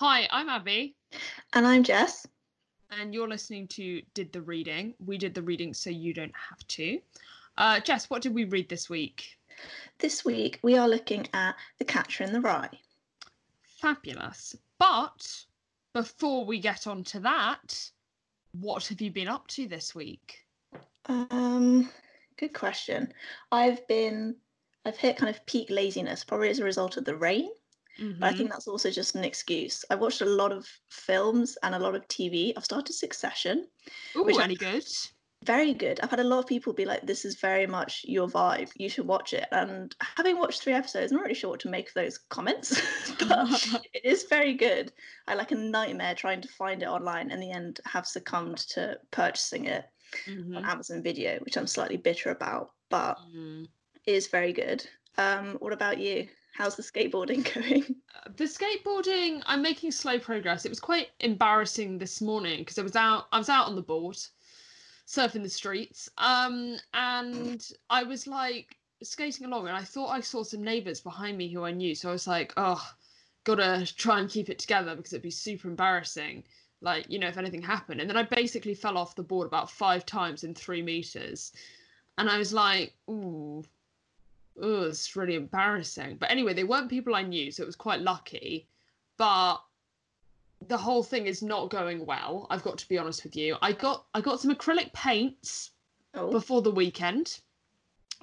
Hi, I'm Abby. And I'm Jess. And you're listening to Did the Reading. We did the reading so you don't have to. Jess, what did we read this week? This week we are looking at The Catcher in the Rye. Fabulous. But before we get on to that, what have you been up to this week? Good question. I've hit kind of peak laziness, probably as a result of the rain. Mm-hmm. But I think that's also just an excuse. I've watched a lot of films and a lot of TV. I've started Succession. Ooh, which any good? Very good. I've had a lot of people be like, this is very much your vibe. You should watch it. And having watched 3 episodes, I'm not really sure what to make of those comments. But it is very good. I like a nightmare trying to find it online and in the end have succumbed to purchasing it on Amazon Video, which I'm slightly bitter about. But it is very good. What about you? How's the skateboarding going? The skateboarding, I'm making slow progress. It was quite embarrassing this morning because I was out on the board, surfing the streets, and I was like skating along, and I thought I saw some neighbours behind me who I knew. So I was like, oh, gotta try and keep it together because it'd be super embarrassing, like, you know, if anything happened. And then I basically fell off the board about 5 times in 3 meters, and I was like, ooh. Oh, it's really embarrassing. But anyway, they weren't people I knew, so it was quite lucky. But the whole thing is not going well, I've got to be honest with you. I got some acrylic paints before the weekend.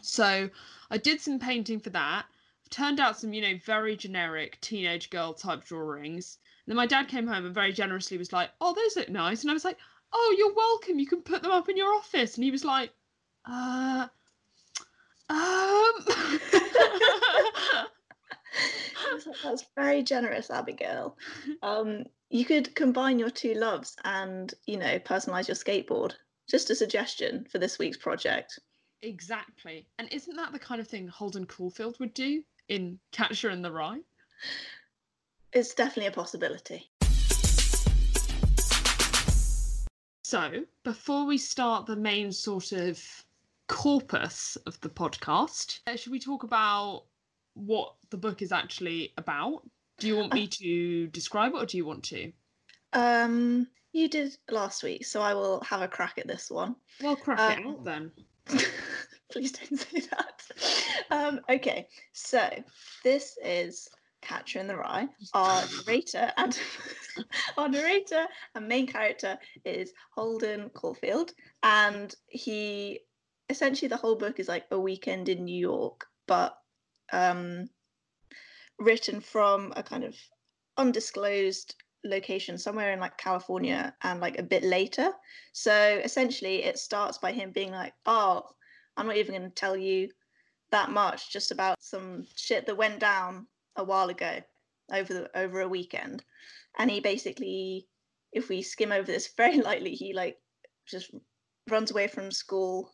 So I did some painting for that. I've turned out some, you know, very generic teenage girl type drawings. And then my dad came home and very generously was like, oh, those look nice. And I was like, oh, you're welcome. You can put them up in your office. And he was like, that's very generous, Abigail. You could combine your two loves and, you know, personalize your skateboard. Just a suggestion for this week's project. Exactly. And isn't that the kind of thing Holden Caulfield would do in Catcher in the Rye? It's definitely a possibility. So before we start the main sort of corpus of the podcast, should we talk about what the book is actually about? Do you want me to describe it, or do you want to? You did last week, so I will have a crack at this one. Well, crack it out then. Please don't say that. Okay, so this is Catcher in the Rye. Our narrator and main character is Holden Caulfield, and he essentially the whole book is like a weekend in New York, but written from a kind of undisclosed location somewhere in like California and like a bit later. So essentially it starts by him being like, oh, I'm not even going to tell you that much, just about some shit that went down a while ago over a weekend. And he basically, if we skim over this very lightly, he like just runs away from school,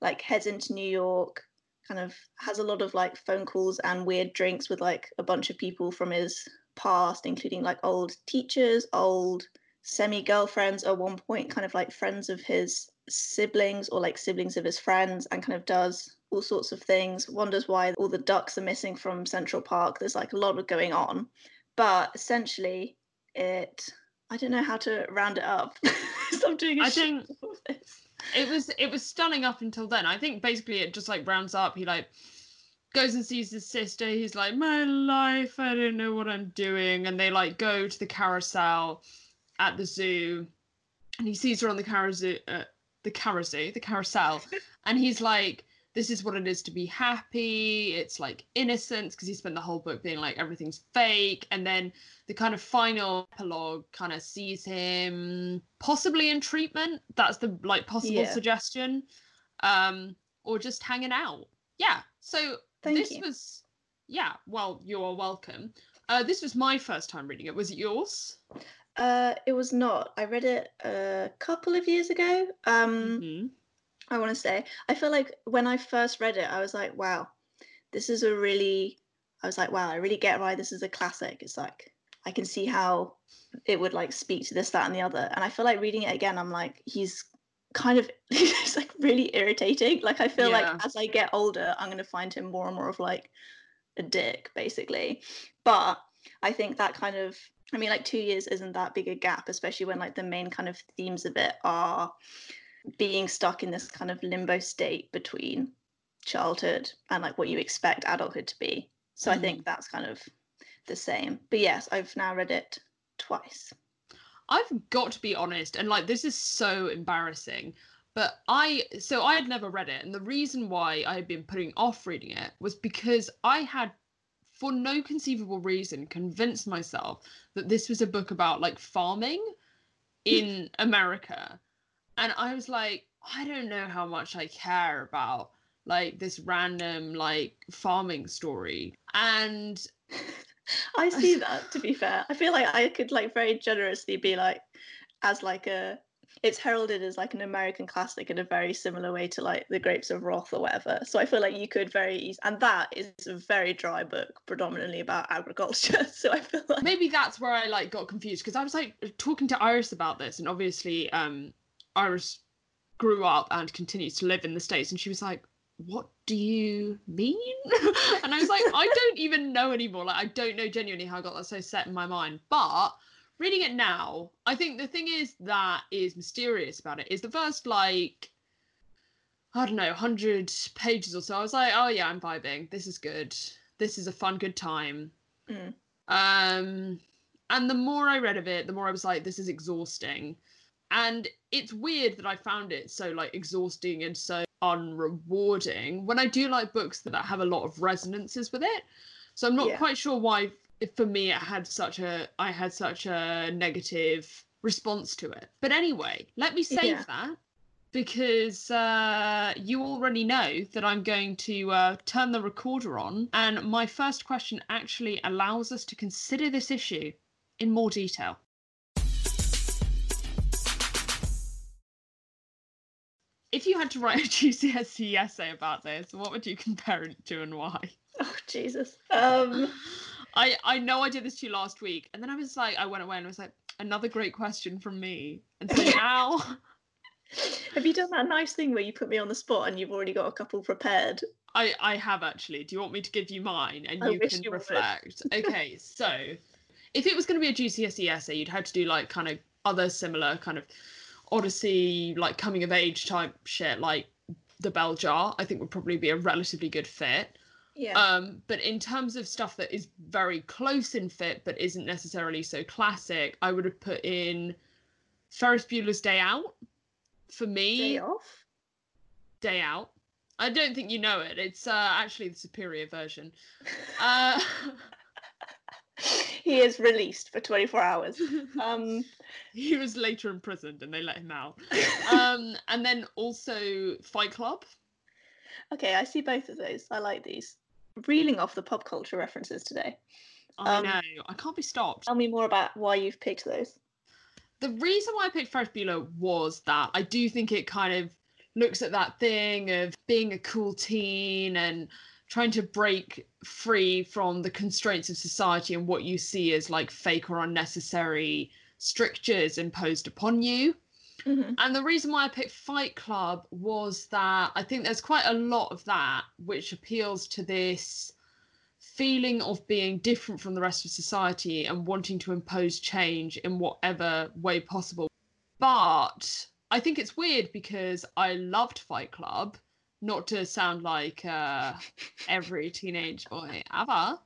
like heads into New York, kind of has a lot of like phone calls and weird drinks with like a bunch of people from his past, including like old teachers, old semi-girlfriends at one point, kind of like friends of his siblings or like siblings of his friends, and kind of does all sorts of things, wonders why all the ducks are missing from Central Park. There's like a lot going on, but essentially I don't know how to round it up. Stop doing a shit of this. It was stunning up until then. I think basically it just like rounds up. He like goes and sees his sister. He's like, my life, I don't know what I'm doing. And they like go to the carousel at the zoo, and he sees her on the carousel, and he's like, this is what it is to be happy. It's like innocence, because he spent the whole book being like everything's fake. And then the kind of final epilogue kind of sees him possibly in treatment. That's the like possible suggestion, or just hanging out. Yeah. So well, you are welcome. This was my first time reading it. Was it yours? It was not. I read it a couple of years ago. I want to say, I feel like when I first read it, I was like, wow, I really get why this is a classic. It's like, I can see how it would like speak to this, that, and the other. And I feel like reading it again, I'm like, he's like really irritating. Like, I feel like as I get older, I'm going to find him more and more of like a dick, basically. But I think that kind of, I mean, like 2 years isn't that big a gap, especially when like the main kind of themes of it are being stuck in this kind of limbo state between childhood and like what you expect adulthood to be. So I think that's kind of the same. But yes, I've now read it twice. I've got to be honest, and like this is so embarrassing, but I had never read it, and the reason why I had been putting off reading it was because I had, for no conceivable reason, convinced myself that this was a book about like farming in America. And I was like, I don't know how much I care about like this random like farming story. And I see that, to be fair. I feel like I could like very generously be like, as like a, it's heralded as like an American classic in a very similar way to like The Grapes of Wrath or whatever. So I feel like you could very easily, and that is a very dry book, predominantly about agriculture. So I feel like maybe that's where I like got confused, because I was like talking to Iris about this, and obviously Iris grew up and continues to live in the States, and she was like, what do you mean? And I was like, I don't even know anymore. Like I don't know genuinely how I got that so set in my mind, but reading it now, I think the thing is that is mysterious about it is the first, like, I don't know, 100 pages or so, I was like, oh yeah, I'm vibing. This is good. This is a fun, good time. Mm. And the more I read of it, the more I was like, this is exhausting. And it's weird that I found it so, like, exhausting and so unrewarding when I do like books that have a lot of resonances with it. So I'm not quite sure why, for me, I had such a negative response to it. But anyway, let me save that, because you already know that I'm going to turn the recorder on. And my first question actually allows us to consider this issue in more detail. If you had to write a GCSE essay about this, what would you compare it to and why? Oh, Jesus. I know I did this to you last week, and then I was like, I went away and I was like, another great question from me. And so now... Have you done that nice thing where you put me on the spot and you've already got a couple prepared? I have, actually. Do you want me to give you mine and you can reflect? Okay, so if it was going to be a GCSE essay, you'd have to do like kind of other similar kind of Odyssey, like coming of age type shit, like The Bell Jar, I think would probably be a relatively good fit. Yeah. But in terms of stuff that is very close in fit but isn't necessarily so classic, I would have put in Ferris Bueller's Day Out. For me, Day Off. Day Out. I don't think you know it. It's actually the superior version. He is released for 24 hours. He was later imprisoned and they let him out. And then also Fight Club. Okay, I see both of those. I like these. Reeling off the pop culture references today. I know. I can't be stopped. Tell me more about why you've picked those. The reason why I picked Ferris Bueller was that I do think it kind of looks at that thing of being a cool teen and trying to break free from the constraints of society and what you see as like fake or unnecessary strictures imposed upon you. Mm-hmm. And the reason why I picked Fight Club was that I think there's quite a lot of that which appeals to this feeling of being different from the rest of society and wanting to impose change in whatever way possible. But I think it's weird because I loved Fight Club, not to sound like every teenage boy ever.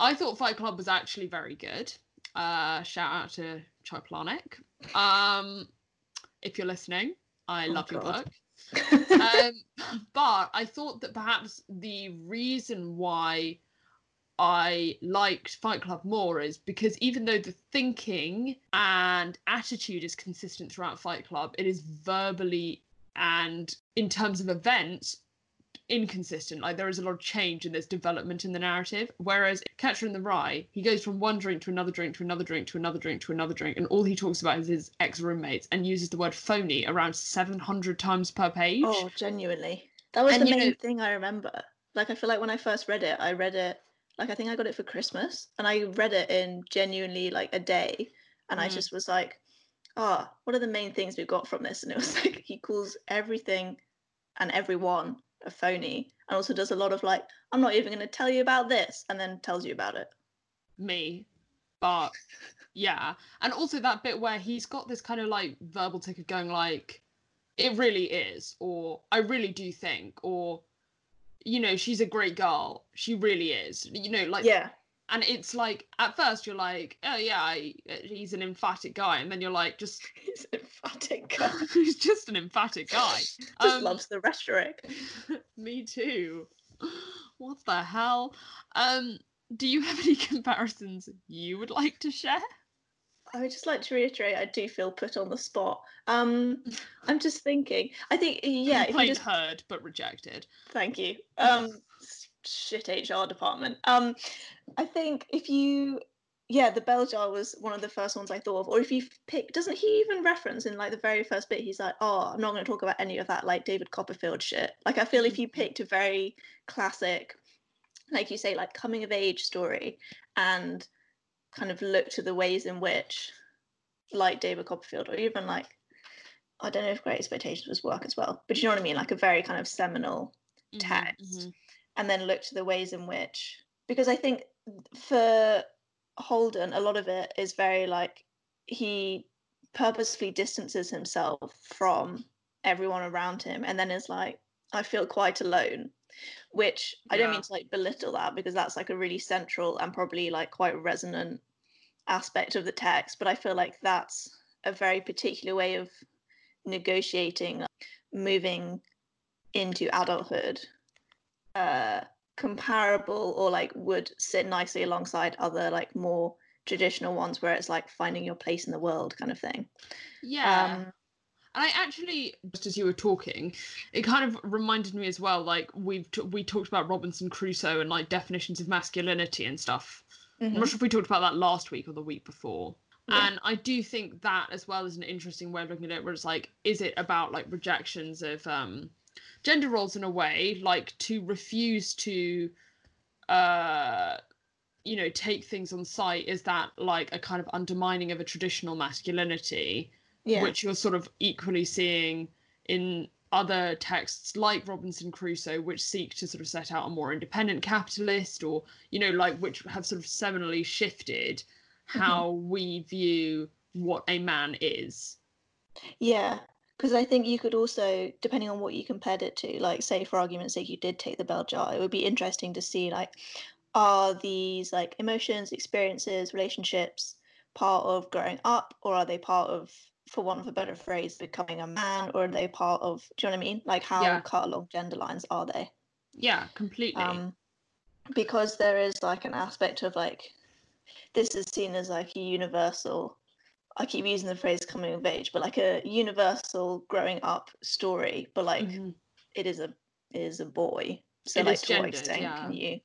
I thought Fight Club was actually very good. Shout out to Chuck Palahniuk. If you're listening, I love your book. But I thought that perhaps the reason why I liked Fight Club more is because even though the thinking and attitude is consistent throughout Fight Club, it is verbally and in terms of events inconsistent. Like there is a lot of change and there's development in the narrative, whereas Catcher in the Rye, he goes from one drink to another drink to another drink to another drink to another drink, and all he talks about is his ex-roommates and uses the word phony around 700 times per page. Oh, genuinely, that was the main thing I remember. Like I feel like when I first read it, like I think I got it for Christmas, and I read it in genuinely like a day, and I just was like, oh, what are the main things we've got from this? And it was like he calls everything and everyone a phony, and also does a lot of like, I'm not even going to tell you about this, and then tells you about it. me. But yeah, and also that bit where he's got this kind of like verbal tick of going like, it really is, or I really do think, or, you know, she's a great girl, she really is, you know, like, yeah. And it's like, at first you're like, oh yeah, he's an emphatic guy, and then you're like, just he's an emphatic guy. He's just an emphatic guy. Just loves the rhetoric. Me too. What the hell? Do you have any comparisons you would like to share? I would just like to reiterate, I do feel put on the spot. I'm just thinking. I think, yeah, if you just heard but rejected. Thank you. Shit HR department. I think if you, yeah, The Bell Jar was one of the first ones I thought of. Or if you pick, doesn't he even reference in like the very first bit? He's like, oh, I'm not going to talk about any of that like David Copperfield shit. Like, I feel if you picked a very classic, like you say, like coming of age story, and kind of look to the ways in which, like David Copperfield, or even like, I don't know if Great Expectations was work as well, but you know what I mean, like a very kind of seminal text, and then look to the ways in which, because I think for Holden, a lot of it is very like, he purposefully distances himself from everyone around him, and then is like, I feel quite alone, which I don't mean to like belittle that, because that's like a really central and probably like quite resonant aspect of the text, but I feel like that's a very particular way of negotiating like, moving into adulthood, comparable or like would sit nicely alongside other like more traditional ones where it's like finding your place in the world kind of thing. And I actually, just as you were talking, it kind of reminded me as well, like, we talked about Robinson Crusoe and, like, definitions of masculinity and stuff. I'm not sure if we talked about that last week or the week before. Yeah. And I do think that, as well, is an interesting way of looking at it, where it's, like, is it about, like, rejections of gender roles in a way, like, to refuse to, you know, take things on sight? Is that, like, a kind of undermining of a traditional masculinity? Yeah. Which you're sort of equally seeing in other texts like Robinson Crusoe, which seek to sort of set out a more independent capitalist, or, you know, like, which have sort of seminally shifted how we view what a man is. Yeah, because I think you could also, depending on what you compared it to, like, say, for argument's sake, you did take The Bell Jar, it would be interesting to see, like, are these, like, emotions, experiences, relationships part of growing up, or are they part of, for want of a better phrase, becoming a man, or are they part of, do you know what I mean? Like, how cut along gender lines are they? Yeah, completely. Because there is, like, an aspect of, like, this is seen as, like, a universal, I keep using the phrase coming of age, but, like, a universal growing up story, but, like, it is a boy. So, it like, to gendered, what extent can you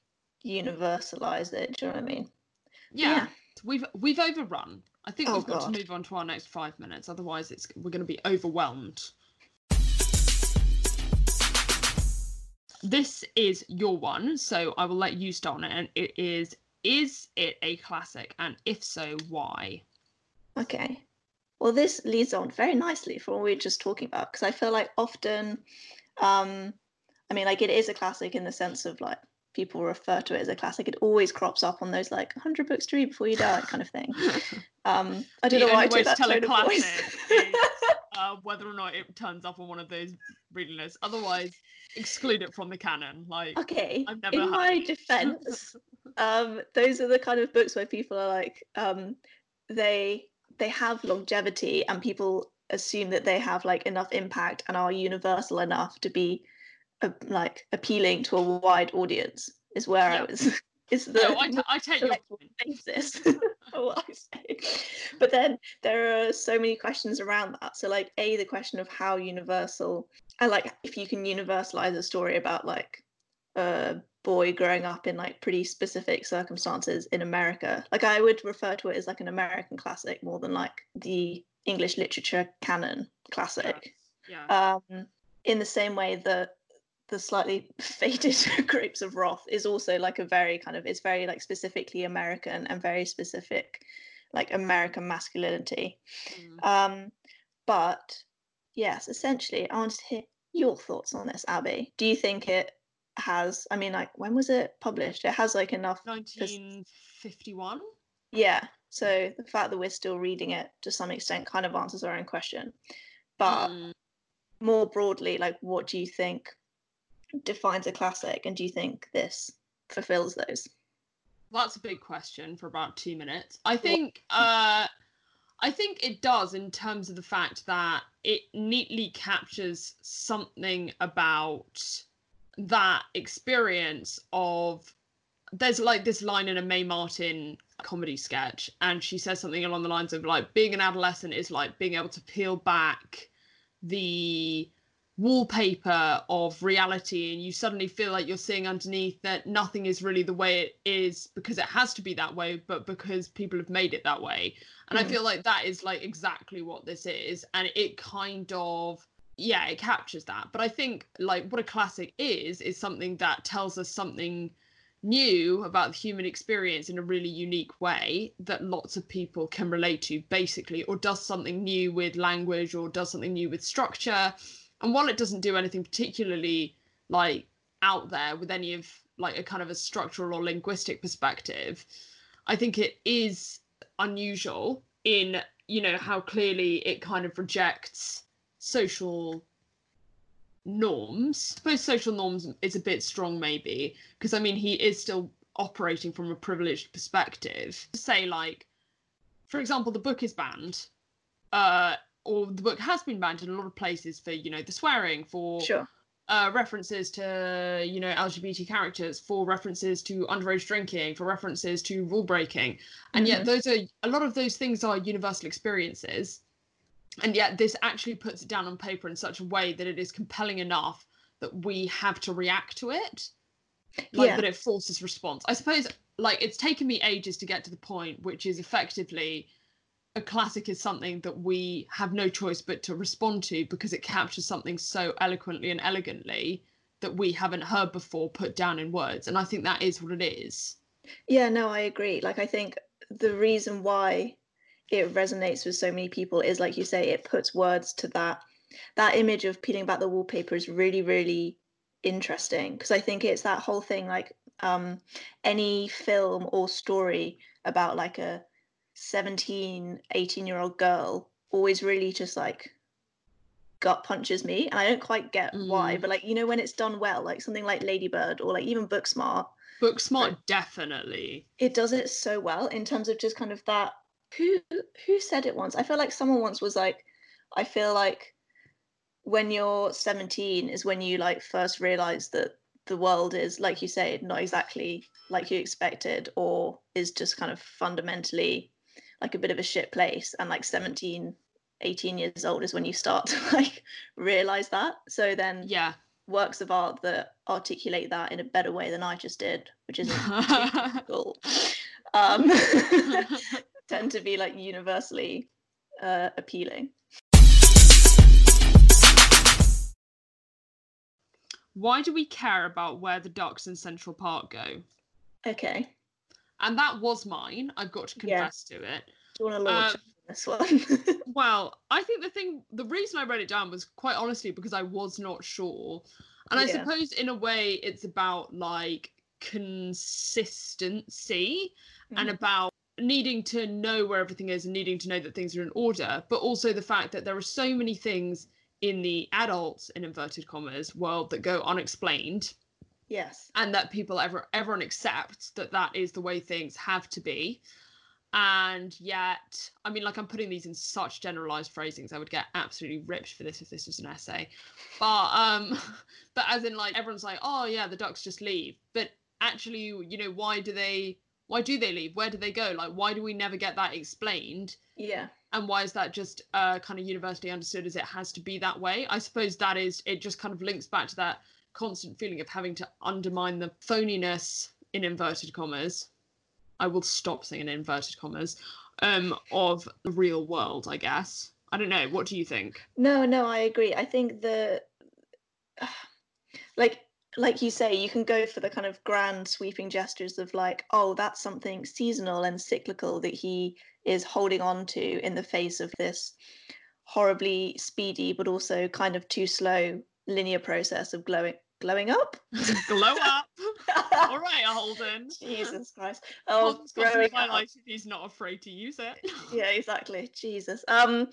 universalise it, do you know what I mean? Yeah. We've overrun. I think we've got to move on to our next 5 minutes, otherwise we're going to be overwhelmed. This is your one, so I will let you start on it, and it is it a classic, and if so, why? Okay. Well, this leads on very nicely from what we were just talking about, because I feel like often, I mean, like, it is a classic in the sense of, like, people refer to it as a classic. It always crops up on those, like, 100 books to read before you die kind of thing. I don't know why I did that tone of voice. Is, whether or not it turns up on one of those reading lists. Otherwise, exclude it from the canon. Like, okay, I've never in my defense, those are the kind of books where people are like, they have longevity, and people assume that they have, like, enough impact and are universal enough to be like appealing to a wide audience, is where I was. Is the I take your point. Basis for what I say. But then there are so many questions around that. So, like, a the question of how universal, and, like, if you can universalize a story about, like, a boy growing up in, like, pretty specific circumstances in America. Like, I would refer to it as, like, an American classic more than, like, the English literature canon classic. Yeah. In the same way that the slightly faded Grapes of Wrath is also, like, a very kind of, it's very, like, specifically American and very specific, like, American masculinity. But yes, essentially I want to hear your thoughts on this, Abby. Do you think it has, I mean, like, when was it published? It has like enough. 1951. Yeah. So the fact that we're still reading it to some extent kind of answers our own question. But more broadly, like, what do you think defines a classic, and do you think this fulfills those? That's a big question for about 2 minutes. I think it does, in terms of the fact that it neatly captures something about that experience of, there's like this line in a Mae Martin comedy sketch, and she says something along the lines of, like, being an adolescent is like being able to peel back the wallpaper of reality, and you suddenly feel like you're seeing underneath that nothing is really the way it is because it has to be that way, but because people have made it that way. And I feel like that is like exactly what this is, and it kind of, yeah, it captures that. But I think, like, what a classic is something that tells us something new about the human experience in a really unique way that lots of people can relate to, basically, or does something new with language, or does something new with structure. And while it doesn't do anything particularly, like, out there with any of, like, a kind of a structural or linguistic perspective, I think it is unusual in, you know, how clearly it kind of rejects social norms. I suppose social norms is a bit strong, maybe, because, I mean, he is still operating from a privileged perspective. Say, like, for example, the book is banned, or the book has been banned in a lot of places for, you know, the swearing, for references to, you know, LGBT characters, for references to underage drinking, for references to rule breaking. And yet those are, a lot of those things are universal experiences. And yet this actually puts it down on paper in such a way that it is compelling enough that we have to react to it. Like, that it forces response. I suppose, like, it's taken me ages to get to the point, which is effectively, a classic is something that we have no choice but to respond to, because it captures something so eloquently and elegantly that we haven't heard before put down in words. And I think that is what it is. Yeah, no, I agree. Like, I think the reason why it resonates with so many people is, like you say, it puts words to that. That image of peeling back the wallpaper is really, really interesting, because I think it's that whole thing, like, any film or story about, like, a 17, 18-year-old girl always really just, like, gut punches me. And I don't quite get why, but, like, you know, when it's done well, like something like Lady Bird, or like even Booksmart. Booksmart, definitely. It does it so well in terms of just kind of that, who said it once? I feel like someone once was like, I feel like when you're 17 is when you, like, first realise that the world is, like you say, not exactly like you expected, or is just kind of fundamentally like a bit of a shit place, and like 17, 18 years old is when you start to, like, realize that. So then works of art that articulate that in a better way than I just did, which isn't cool, tend to be, like, universally appealing. Why do we care about where the ducks in Central Park go? Okay. And that was mine. I've got to confess to it. Do you want to launch this one? Well, I think the reason I wrote it down was, quite honestly, because I was not sure. And I suppose in a way it's about, like, consistency and about needing to know where everything is and needing to know that things are in order, but also the fact that there are so many things in the adults, in inverted commas, world that go unexplained. Yes. And that people, everyone accepts that that is the way things have to be. And yet, I mean, like, I'm putting these in such generalised phrasings, I would get absolutely ripped for this if this was an essay. But as in, like, everyone's like, oh yeah, the ducks just leave. But actually, you know, why do they leave? Where do they go? Like, why do we never get that explained? Yeah. And why is that just kind of universally understood as it has to be that way? I suppose that is, it just kind of links back to that constant feeling of having to undermine the phoniness, in inverted commas. I will stop saying inverted commas, of the real world, I guess. I don't know. What do you think? No, I agree. I think the, like you say, you can go for the kind of grand sweeping gestures of, like, oh, that's something seasonal and cyclical that he is holding on to in the face of this horribly speedy but also kind of too slow linear process of glowing up. Glow up. All right, Holden. Jesus Christ. Oh, growing up. He's not afraid to use it. Yeah, exactly. Jesus. Oh,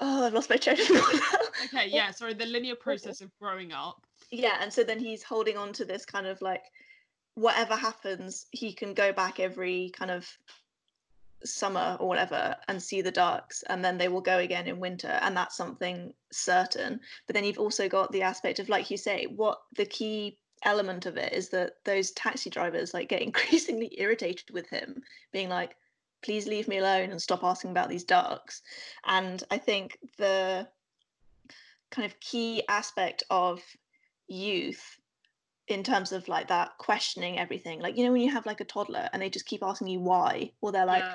I've lost my train of thought. Okay, yeah, sorry, the linear process of growing up. Yeah, and so then he's holding on to this kind of like, whatever happens, he can go back every kind of summer or whatever and see the ducks, and then they will go again in winter, and that's something certain. But then you've also got the aspect of, like you say, what the key element of it is that those taxi drivers like get increasingly irritated with him being like, please leave me alone and stop asking about these ducks. And I think the kind of key aspect of youth in terms of like that questioning everything, like, you know, when you have like a toddler and they just keep asking you why, or they're like, yeah,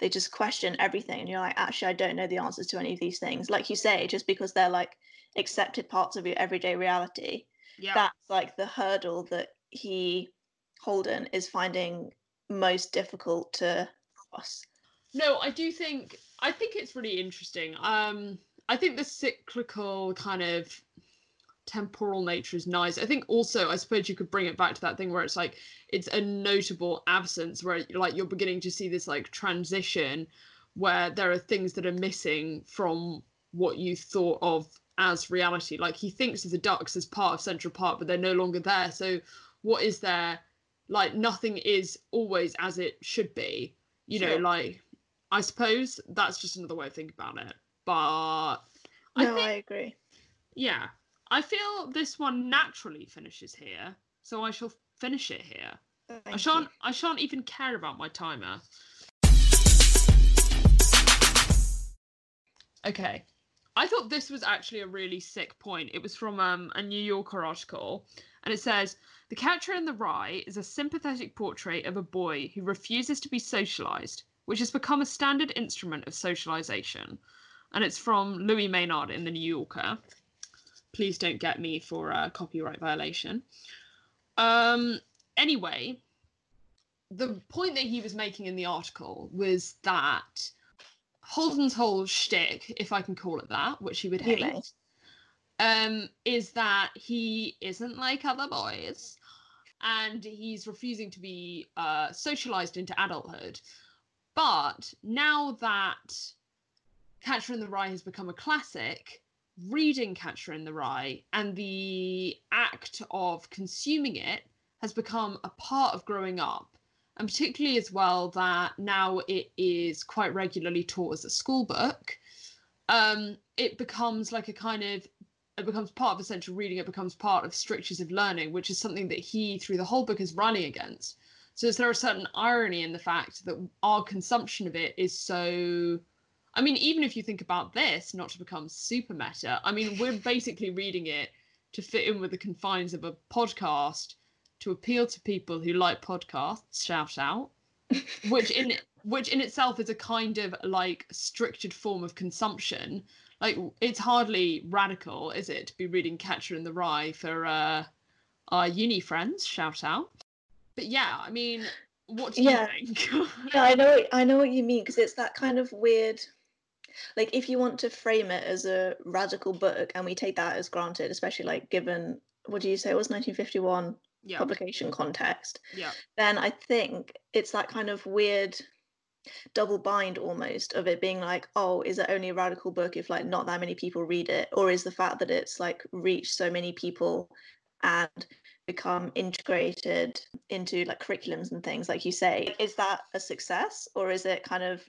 they just question everything, and you're like, actually I don't know the answers to any of these things, like you say, just because they're like accepted parts of your everyday reality. Yeah, that's like the hurdle that Holden is finding most difficult to cross. No, I think it's really interesting. I think the cyclical kind of temporal nature is nice. I think also, I suppose you could bring it back to that thing where it's like, it's a notable absence where like you're beginning to see this like transition where there are things that are missing from what you thought of as reality. Like he thinks of the ducks as part of Central Park, but they're no longer there. So what is there? Like nothing is always as it should be, you know. Sure. Like I suppose that's just another way of thinking about it. But I agree. Yeah, I feel this one naturally finishes here, so I shall finish it here. I shan't even care about my timer. Okay. I thought this was actually a really sick point. It was from a New Yorker article, and it says, The Catcher in the Rye is a sympathetic portrait of a boy who refuses to be socialised, which has become a standard instrument of socialisation. And it's from Louis Menand in The New Yorker. Please don't get me for a copyright violation. Anyway, the point that he was making in the article was that Holden's whole shtick, if I can call it that, which he would hate, is that he isn't like other boys and he's refusing to be socialised into adulthood. But now that Catcher in the Rye has become a classic, reading Catcher in the Rye and the act of consuming it has become a part of growing up, and particularly as well that now it is quite regularly taught as a school book. It becomes like a kind of, it becomes part of essential reading, it becomes part of strictures of learning, which is something that he through the whole book is running against. So is there a certain irony in the fact that our consumption of it is so, I mean, even if you think about this, not to become super meta, I mean, we're basically reading it to fit in with the confines of a podcast to appeal to people who like podcasts, shout out, which in itself is a kind of like strictured form of consumption. Like, it's hardly radical, is it, to be reading Catcher in the Rye for our uni friends, shout out. But yeah, I mean, what do you think? Yeah, I know what you mean, because it's that kind of weird, like, if you want to frame it as a radical book, and we take that as granted, especially like given, what do you say, it was 1951 publication context, then I think it's that kind of weird double bind almost of it being like, oh, is it only a radical book if like not that many people read it, or is the fact that it's like reached so many people and become integrated into like curriculums and things, like you say, is that a success, or is it kind of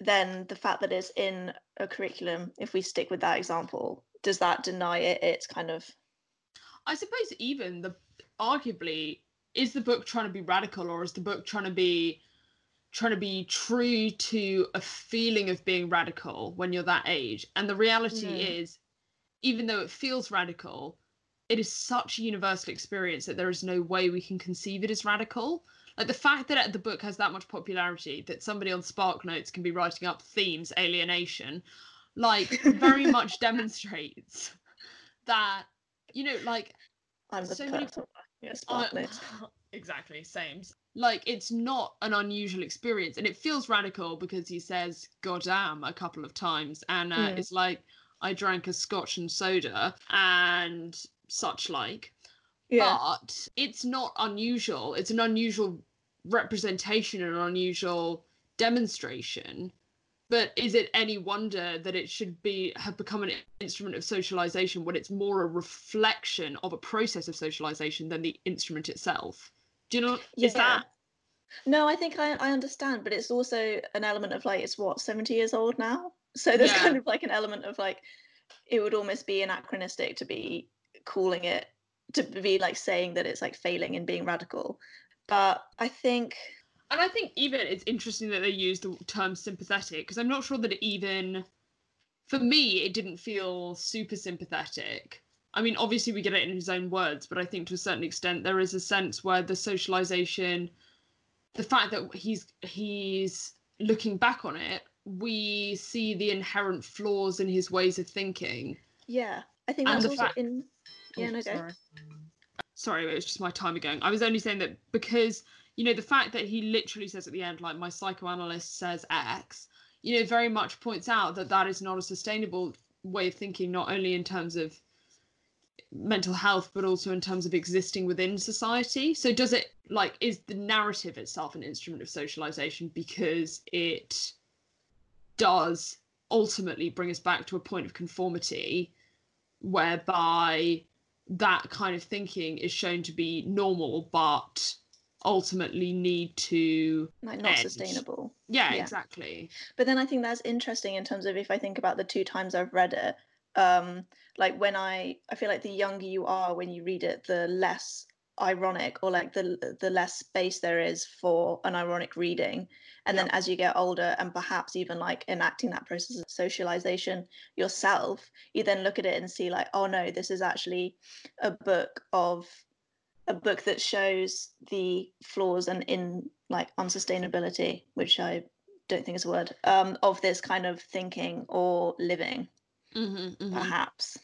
then the fact that it's in a curriculum, if we stick with that example, does that deny it its kind of, I suppose, even the arguably, is the book trying to be radical, or is the book trying to be true to a feeling of being radical when you're that age? And the reality is, even though it feels radical, it is such a universal experience that there is no way we can conceive it as radical. Like, the fact that the book has that much popularity that somebody on SparkNotes can be writing up themes, alienation, like, very much demonstrates that, you know, like, I'm so the person. Yeah, SparkNotes. Exactly, same. Like, it's not an unusual experience, and it feels radical because he says, God damn, a couple of times, and it's like, I drank a scotch and soda, and such like, Yeah. But it's not unusual. It's an unusual representation and an unusual demonstration. But is it any wonder that it should have become an instrument of socialization when it's more a reflection of a process of socialization than the instrument itself? Do you know? Yeah. Is that? No, I think I understand, but it's also an element of like, it's what, 70 years old now? So there's kind of like an element of like, it would almost be anachronistic to be calling it, to be like saying that it's like failing and being radical. But I think... And I think even it's interesting that they use the term sympathetic, because I'm not sure that it even, for me, it didn't feel super sympathetic. I mean, obviously we get it in his own words, but I think to a certain extent there is a sense where the socialization, the fact that he's looking back on it, we see the inherent flaws in his ways of thinking. Yeah, I think that's also in... Yeah, no, sorry, it was just my timer going. I was only saying that because... You know, the fact that he literally says at the end, like, my psychoanalyst says X, you know, very much points out that that is not a sustainable way of thinking, not only in terms of mental health, but also in terms of existing within society. So does it, like, is the narrative itself an instrument of socialization because it does ultimately bring us back to a point of conformity whereby that kind of thinking is shown to be normal, but... ultimately need to like not end. Sustainable. Yeah, exactly. But then I think that's interesting in terms of if I think about the two times I've read it, like when I feel like the younger you are when you read it, the less ironic or like the less space there is for an ironic reading. And then as you get older and perhaps even like enacting that process of socialization yourself, you then look at it and see like, oh no, this is actually a book that shows the flaws and in like unsustainability, which I don't think is a word, of this kind of thinking or living, perhaps.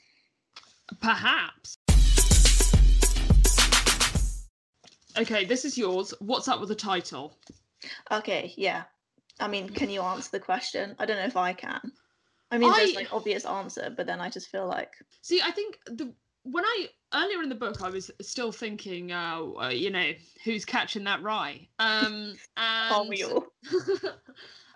Okay, this is yours. What's up with the title? Okay, yeah. I mean, can you answer the question? I don't know if I can. I mean, there's like obvious answer, but then I just feel like... See, I think earlier in the book, I was still thinking, you know, who's catching that rye? Are we all?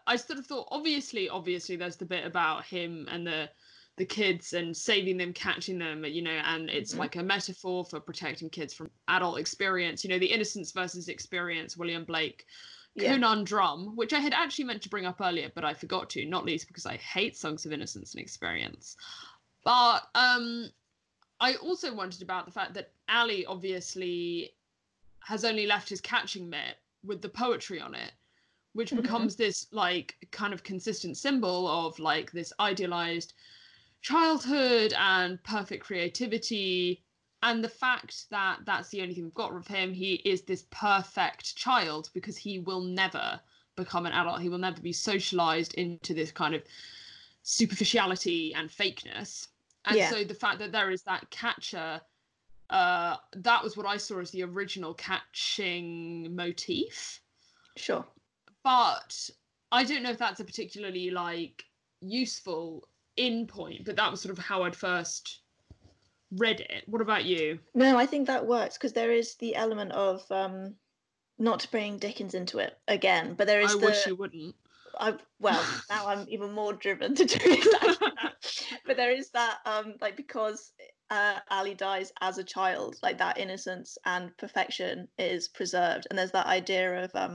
I sort of thought, obviously, there's the bit about him and the kids and saving them, catching them, you know, and it's like a metaphor for protecting kids from adult experience. You know, the innocence versus experience, William Blake conundrum, which I had actually meant to bring up earlier, but I forgot to, not least because I hate songs of innocence and experience. But... I also wondered about the fact that Ali obviously has only left his catching mitt with the poetry on it, which becomes this like kind of consistent symbol of like this idealized childhood and perfect creativity. And the fact that that's the only thing we've got of him, he is this perfect child because he will never become an adult. He will never be socialized into this kind of superficiality and fakeness. And so the fact that there is that catcher, that was what I saw as the original catching motif. Sure. But I don't know if that's a particularly, like, useful end point, but that was sort of how I'd first read it. What about you? No, I think that works, because there is the element of, not to bring Dickens into it again, but there is I wish you wouldn't. Well, now I'm even more driven to do exactly that. But there is that, like, because Ali dies as a child, like, that innocence and perfection is preserved. And there's that idea of,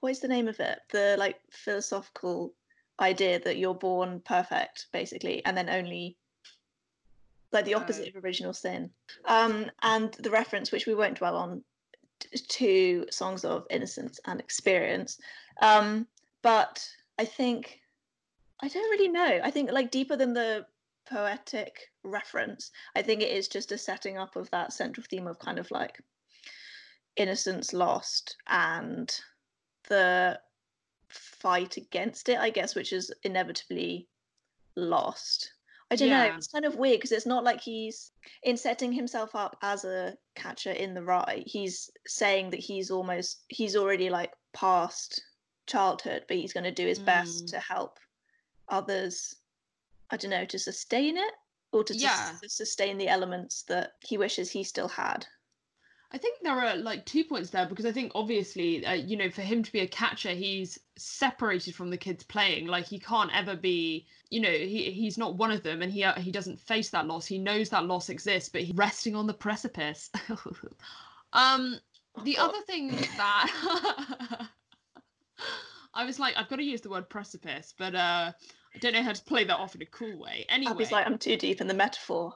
what is the name of it? The, like, philosophical idea that you're born perfect, basically, and then only, like, the opposite of original sin. And the reference, which we won't dwell on, to songs of innocence and experience. But I think, I don't really know. I think like deeper than the poetic reference, I think it is just a setting up of that central theme of kind of like innocence lost and the fight against it, I guess, which is inevitably lost. I don't know. It's kind of weird because it's not like he's in setting himself up as a catcher in the rye. He's saying that he's already like past childhood, but he's going to do his best to help others, I don't know, to sustain it or to, to sustain the elements that he wishes he still had. I think there are like 2 points there, because I think obviously, you know, for him to be a catcher, he's separated from the kids playing. Like, he can't ever be, you know, he's not one of them, and he doesn't face that loss. He knows that loss exists, but he's resting on the precipice. The other thing that I was like, I've got to use the word precipice, but I don't know how to play that off in a cool way. Anyway, Abby's like, I'm too deep in the metaphor.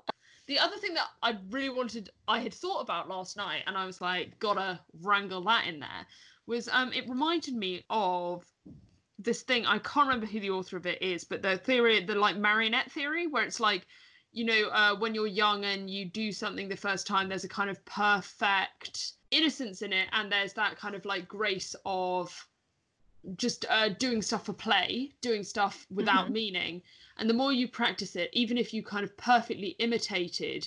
The other thing that I really wanted, I had thought about last night, and I was like, gotta wrangle that in there, was it reminded me of this thing. I can't remember who the author of it is, but the theory, the like marionette theory, where it's like, you know, when you're young and you do something the first time, there's a kind of perfect innocence in it. And there's that kind of like grace of just doing stuff for play, doing stuff without meaning. And the more you practice it, even if you kind of perfectly imitated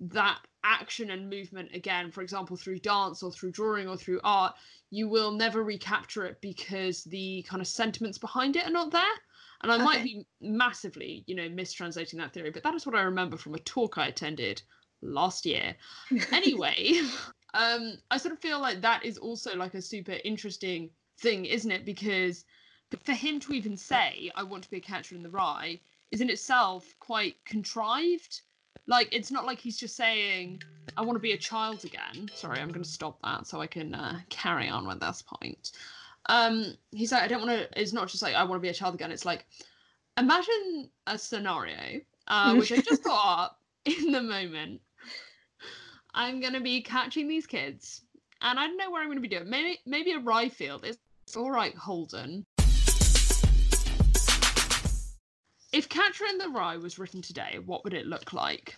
that action and movement again, for example, through dance or through drawing or through art, you will never recapture it because the kind of sentiments behind it are not there. And I might be massively, you know, mistranslating that theory, but that is what I remember from a talk I attended last year. Anyway, I sort of feel like that is also like a super interesting thing, isn't it? Because for him to even say, I want to be a catcher in the rye, is in itself quite contrived. Like, it's not like he's just saying, I want to be a child again. Sorry, I'm going to stop that so I can carry on with this point. He's like, I don't want to, it's not just like, I want to be a child again. It's like, imagine a scenario, which I just thought up in the moment. I'm going to be catching these kids, and I don't know where I'm going to be doing. Maybe a rye field. It's all right, Holden. If Catcher in the Rye was written today, what would it look like?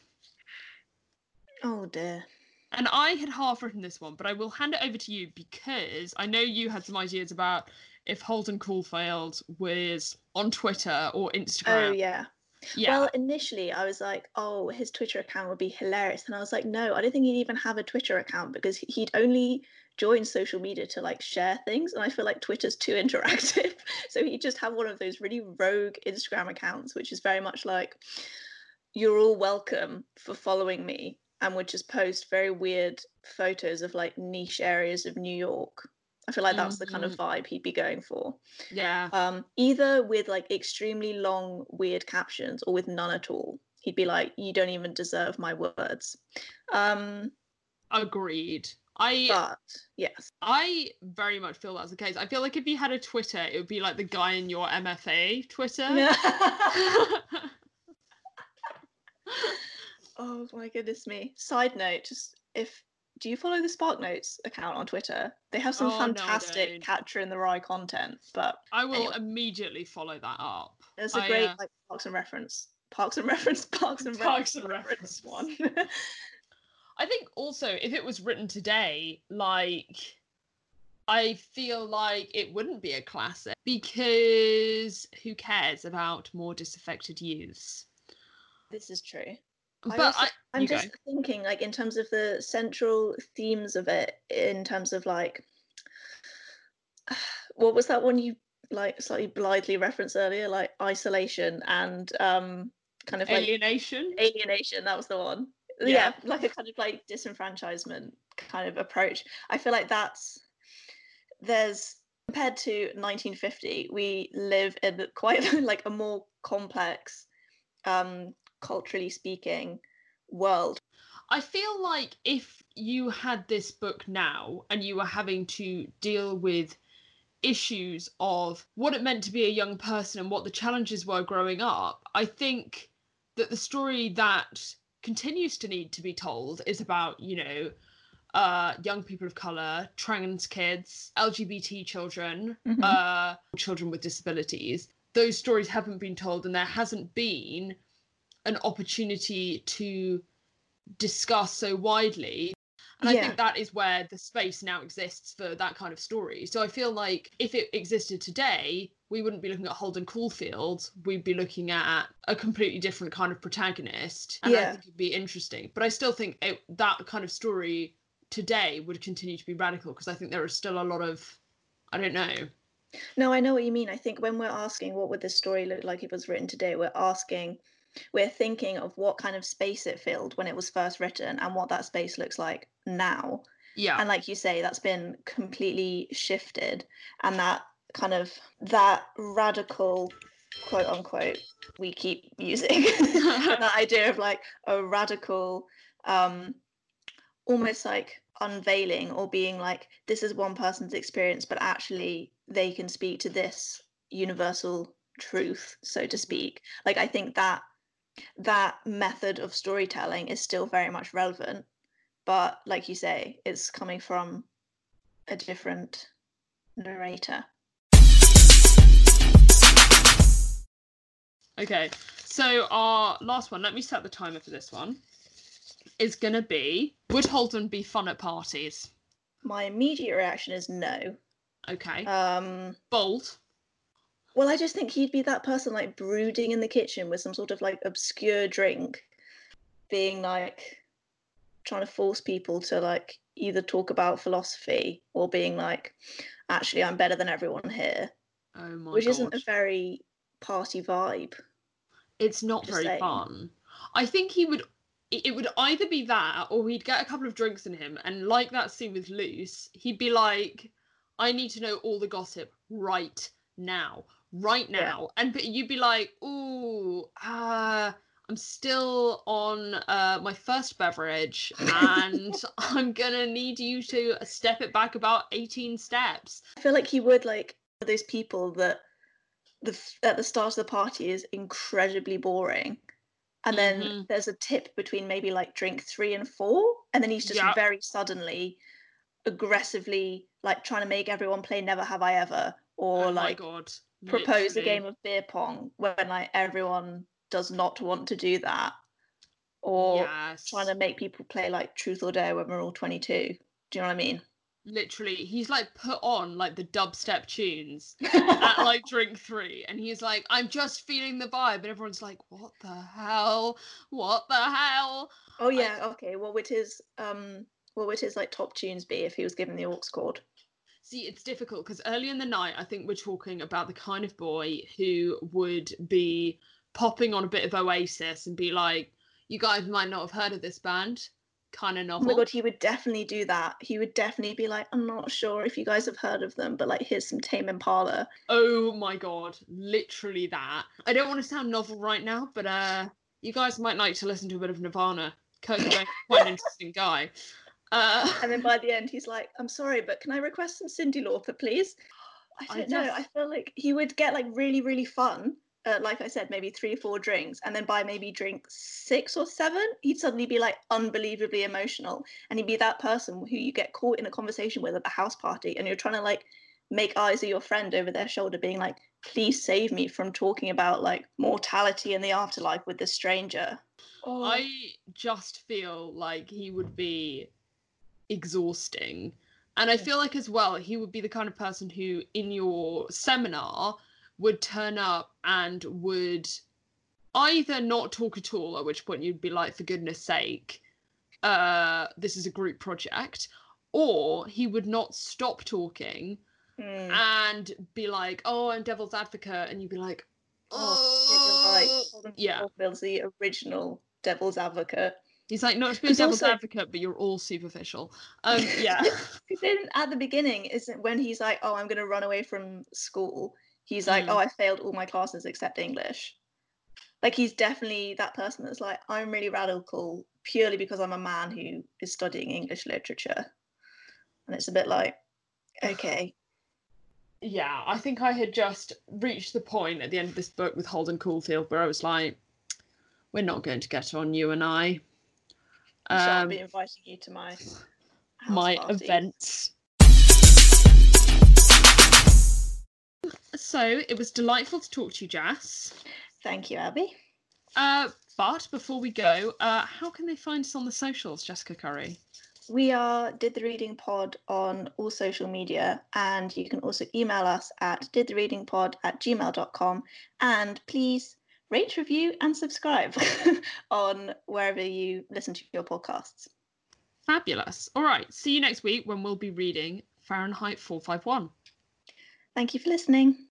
Oh, dear. And I had half written this one, but I will hand it over to you, because I know you had some ideas about if Holden Caulfield was on Twitter or Instagram. Oh, yeah. Well, initially I was like, oh, his Twitter account would be hilarious. And I was like, no, I don't think he'd even have a Twitter account, because he'd only join social media to like share things, and I feel like Twitter's too interactive. So he just have one of those really rogue Instagram accounts, which is very much like, you're all welcome for following me, and would just post very weird photos of like niche areas of New York. I feel like that's the kind of vibe he'd be going for. Yeah. Either with like extremely long weird captions, or with none at all. He'd be like, you don't even deserve my words. Agreed. I very much feel that's the case. I feel like if you had a Twitter, it would be like the guy in your MFA Twitter. Oh my goodness me. Side note, just do you follow the SparkNotes account on Twitter? They have some fantastic Catcher in the Rye content, but I will immediately follow that up. There's a great like Parks and Reference one. I think also, if it was written today, like, I feel like it wouldn't be a classic, because who cares about more disaffected youths? This is true. But I'm just thinking, like, in terms of the central themes of it, in terms of, like, what was that one you, like, slightly blithely referenced earlier? Like, isolation and kind of, like... Alienation, that was the one. Yeah, like a kind of like disenfranchisement kind of approach. I feel like compared to 1950, we live in quite like a more complex, culturally speaking, world. I feel like if you had this book now and you were having to deal with issues of what it meant to be a young person and what the challenges were growing up, I think that the story that continues to need to be told is about, you know, young people of colour, trans kids, LGBT children, children with disabilities. Those stories haven't been told, and there hasn't been an opportunity to discuss so widely. And I think that is where the space now exists for that kind of story. So I feel like if it existed today, we wouldn't be looking at Holden Caulfield. We'd be looking at a completely different kind of protagonist. And I think it'd be interesting. But I still think that kind of story today would continue to be radical, because I think there is still a lot of, I don't know. No, I know what you mean. I think when we're asking what would this story look like if it was written today, we're asking we're thinking of what kind of space it filled when it was first written and what that space looks like now. Yeah. And like you say, that's been completely shifted. And that kind of, that radical, quote unquote, we keep using that idea of like a radical, almost like unveiling or being like, this is one person's experience, but actually they can speak to this universal truth, so to speak. Like, I think that that method of storytelling is still very much relevant, but like you say, it's coming from a different narrator. Okay, so our last one, let me set the timer for this one, is gonna be, would Holden be fun at parties? My immediate reaction is no. Okay. Bold. Well, I just think he'd be that person, like, brooding in the kitchen with some sort of, like, obscure drink, being, like, trying to force people to, like, either talk about philosophy or being, like, actually, I'm better than everyone here. Oh, my God. Which isn't a very party vibe. It's not very fun. I think he would... It would either be that, or he'd get a couple of drinks in him, and like that scene with Luce, he'd be like, I need to know all the gossip right now. Right now. Yeah. And you'd be like, ooh, I'm still on my first beverage, and I'm gonna need you to step it back about 18 steps. I feel like he would, like, those people that at the start of the party is incredibly boring. And then there's a tip between maybe like drink 3 and 4. And then he's just very suddenly, aggressively, like trying to make everyone play Never Have I Ever, or like propose a game of beer pong when like everyone does not want to do that. Or trying to make people play like Truth or Dare when we're all 22. Do you know what I mean? Literally, he's like put on like the dubstep tunes at like drink 3, and he's like, I'm just feeling the vibe, and everyone's like, what the hell? What the hell? Oh yeah, okay. What would his like top tunes be if he was given the aux cord? See, it's difficult because early in the night, I think we're talking about the kind of boy who would be popping on a bit of Oasis and be like, you guys might not have heard of this band. Kind of novel. Oh my God, he would definitely do that. He would definitely be like, I'm not sure if you guys have heard of them, but like, here's some Tame Impala. Oh my God, literally that. I don't want to sound novel right now, but you guys might like to listen to a bit of Nirvana. Kurt is quite an interesting guy. And then by the end, he's like, I'm sorry, but can I request some Cindy Lauper, please? I don't know. I feel like he would get like really, really fun. Like I said, maybe 3 or 4 drinks, and then by maybe drink 6 or 7, he'd suddenly be like unbelievably emotional, and he'd be that person who you get caught in a conversation with at the house party, and you're trying to like make eyes at your friend over their shoulder, being like, "Please save me from talking about like mortality and the afterlife with this stranger." Oh. I just feel like he would be exhausting, and I feel like as well he would be the kind of person who, in your seminar, would turn up and would either not talk at all, at which point you'd be like, for goodness sake, this is a group project, or he would not stop talking and be like, oh, I'm devil's advocate, and you'd be like, oh you're right. Yeah. Bill's the original devil's advocate. He's like, not to be a devil's advocate, but you're all superficial. Yeah. Because then at the beginning, isn't when he's like, oh, I'm going to run away from school, he's like, oh, I failed all my classes except English. Like, he's definitely that person that's like, I'm really radical purely because I'm a man who is studying English literature. And it's a bit like, okay. Yeah, I think I had just reached the point at the end of this book with Holden Caulfield where I was like, we're not going to get on, you and I. So I'll be inviting you to my house party. Events. So, it was delightful to talk to you, Jas. Thank you, Abby. But before we go, how can they find us on the socials, Jessica Curry? We are Did the Reading Pod on all social media, and you can also email us at didthereadingpod@gmail.com, and please rate, review and subscribe on wherever you listen to your podcasts. Fabulous. All right, see you next week when we'll be reading Fahrenheit 451. Thank you for listening.